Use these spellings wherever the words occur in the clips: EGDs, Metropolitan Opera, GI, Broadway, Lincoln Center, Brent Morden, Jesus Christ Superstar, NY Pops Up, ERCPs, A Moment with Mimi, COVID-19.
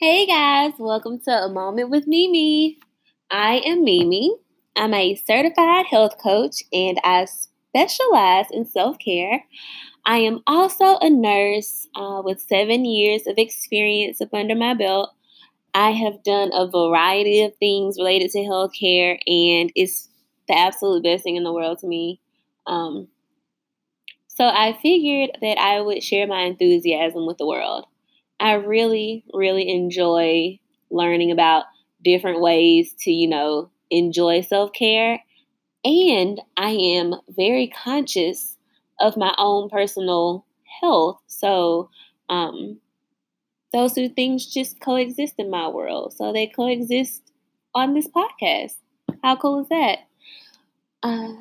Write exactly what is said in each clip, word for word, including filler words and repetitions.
Hey guys, welcome to A Moment with Mimi. I am Mimi. I'm a certified health coach and I specialize in self-care. I am also a nurse uh, with seven years of experience up under my belt. I have done a variety of things related to healthcare and it's the absolute best thing in the world to me. Um, so I figured that I would share my enthusiasm with the world. I really, really enjoy learning about different ways to, you know, enjoy self-care. And I am very conscious of my own personal health. So um, those two things just coexist in my world. So they coexist on this podcast. How cool is that? Uh,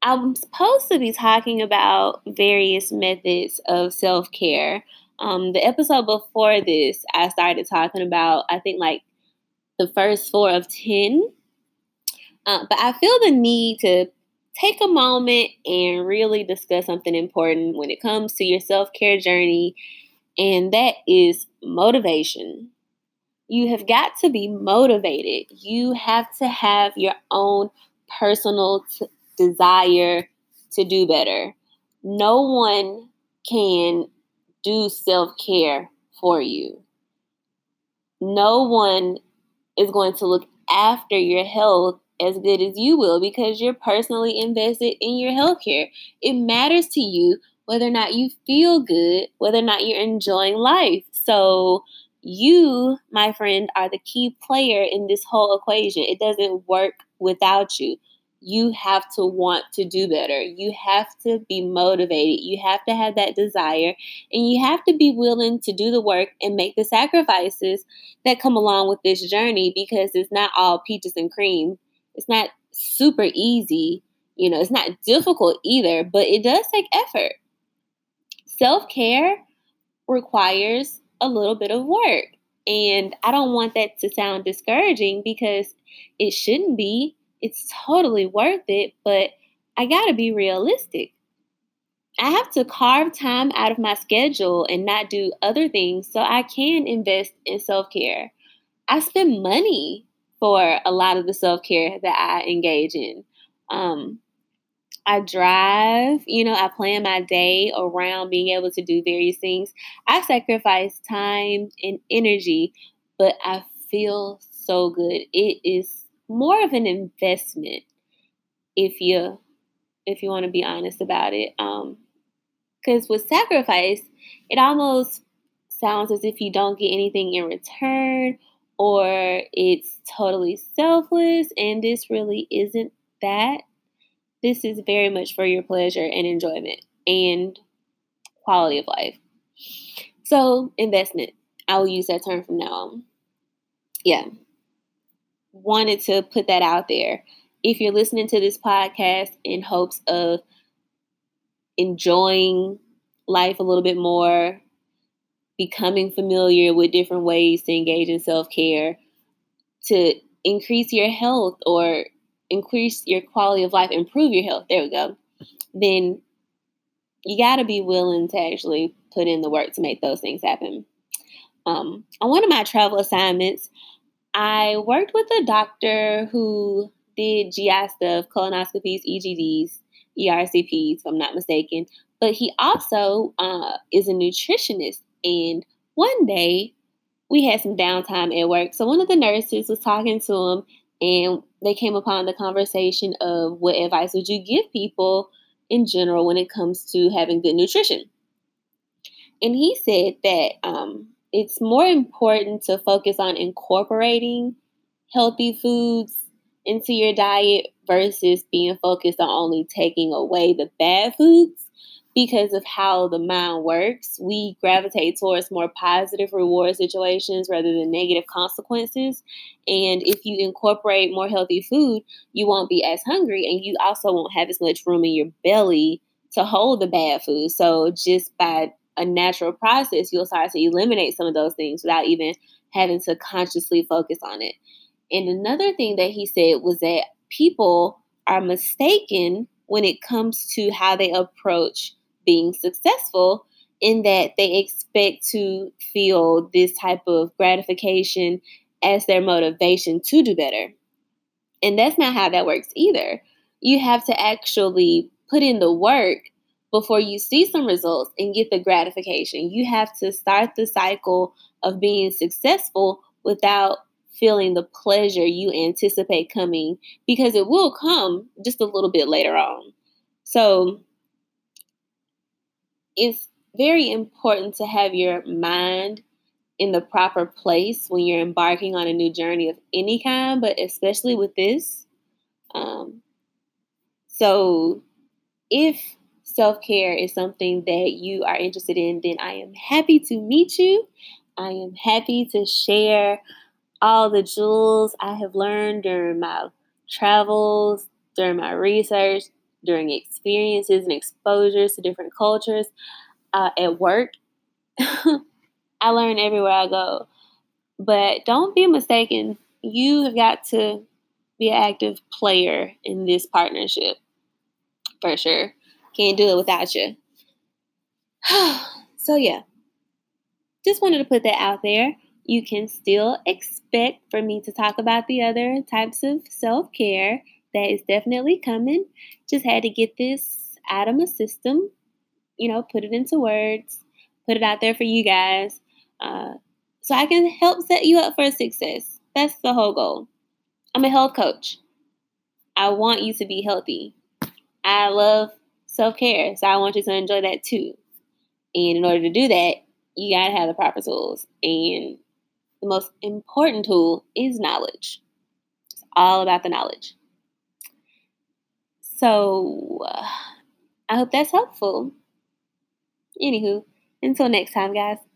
I'm supposed to be talking about various methods of self-care. Um, the episode before this, I started talking about, I think, like, the first four of ten. Uh, but I feel the need to take a moment and really discuss something important when it comes to your self-care journey, and that is motivation. You have got to be motivated. You have to have your own personal t- desire to do better. No one can do self-care for you. No one is going to look after your health as good as you will because you're personally invested in your healthcare. It matters to you whether or not you feel good, whether or not you're enjoying life. So you, my friend, are the key player in this whole equation. It doesn't work without you. You have to want to do better. You have to be motivated. You have to have that desire. And you have to be willing to do the work and make the sacrifices that come along with this journey because it's not all peaches and cream. It's not super easy. You know, it's not difficult either, but it does take effort. Self-care requires a little bit of work. And I don't want that to sound discouraging because it shouldn't be. It's totally worth it, but I gotta be realistic. I have to carve time out of my schedule and not do other things so I can invest in self-care. I spend money for a lot of the self-care that I engage in. Um, I drive, you know, I plan my day around being able to do various things. I sacrifice time and energy, but I feel so good. It is more of an investment if you if you want to be honest about it. Um, because with sacrifice, it almost sounds as if you don't get anything in return or it's totally selfless, and this really isn't that. This is very much for your pleasure and enjoyment and quality of life. So investment. I will use that term from now on. Yeah. Wanted to put that out there. If you're listening to this podcast in hopes of enjoying life a little bit more, becoming familiar with different ways to engage in self-care, to increase your health or increase your quality of life, improve your health, there we go, then you got to be willing to actually put in the work to make those things happen. Um, on one of my travel assignments, I worked with a doctor who did G I stuff, colonoscopies, E G Ds, E R C Ps, if I'm not mistaken. But he also uh, is a nutritionist. And one day we had some downtime at work. So one of the nurses was talking to him and they came upon the conversation of what advice would you give people in general when it comes to having good nutrition? And he said that um, it's more important to focus on incorporating healthy foods into your diet versus being focused on only taking away the bad foods because of how the mind works. We gravitate towards more positive reward situations rather than negative consequences. And if you incorporate more healthy food, you won't be as hungry and you also won't have as much room in your belly to hold the bad food. So just by a natural process, you'll start to eliminate some of those things without even having to consciously focus on it. And another thing that he said was that people are mistaken when it comes to how they approach being successful in that they expect to feel this type of gratification as their motivation to do better. And that's not how that works either. You have to actually put in the work before you see some results and get the gratification. You have to start the cycle of being successful without feeling the pleasure you anticipate coming, because it will come just a little bit later on. So it's very important to have your mind in the proper place when you're embarking on a new journey of any kind, but especially with this. Um, so if self-care is something that you are interested in, then I am happy to meet you. I am happy to share all the jewels I have learned during my travels, during my research, during experiences and exposures to different cultures uh, at work. I learn everywhere I go. But don't be mistaken. You have got to be an active player in this partnership for sure. Can't do it without you. So yeah, just wanted to put that out there. You can still expect for me to talk about the other types of self-care. That is definitely coming. Just had to get this out of my system, you know, put it into words, put it out there for you guys, uh, so I can help set you up for success. That's the whole goal. I'm a health coach. I want you to be healthy. I love self-care, so I want you to enjoy that too. And in order to do that, you gotta have the proper tools. And the most important tool is knowledge. It's all about the knowledge. So uh, I hope that's helpful. Anywho, until next time, guys.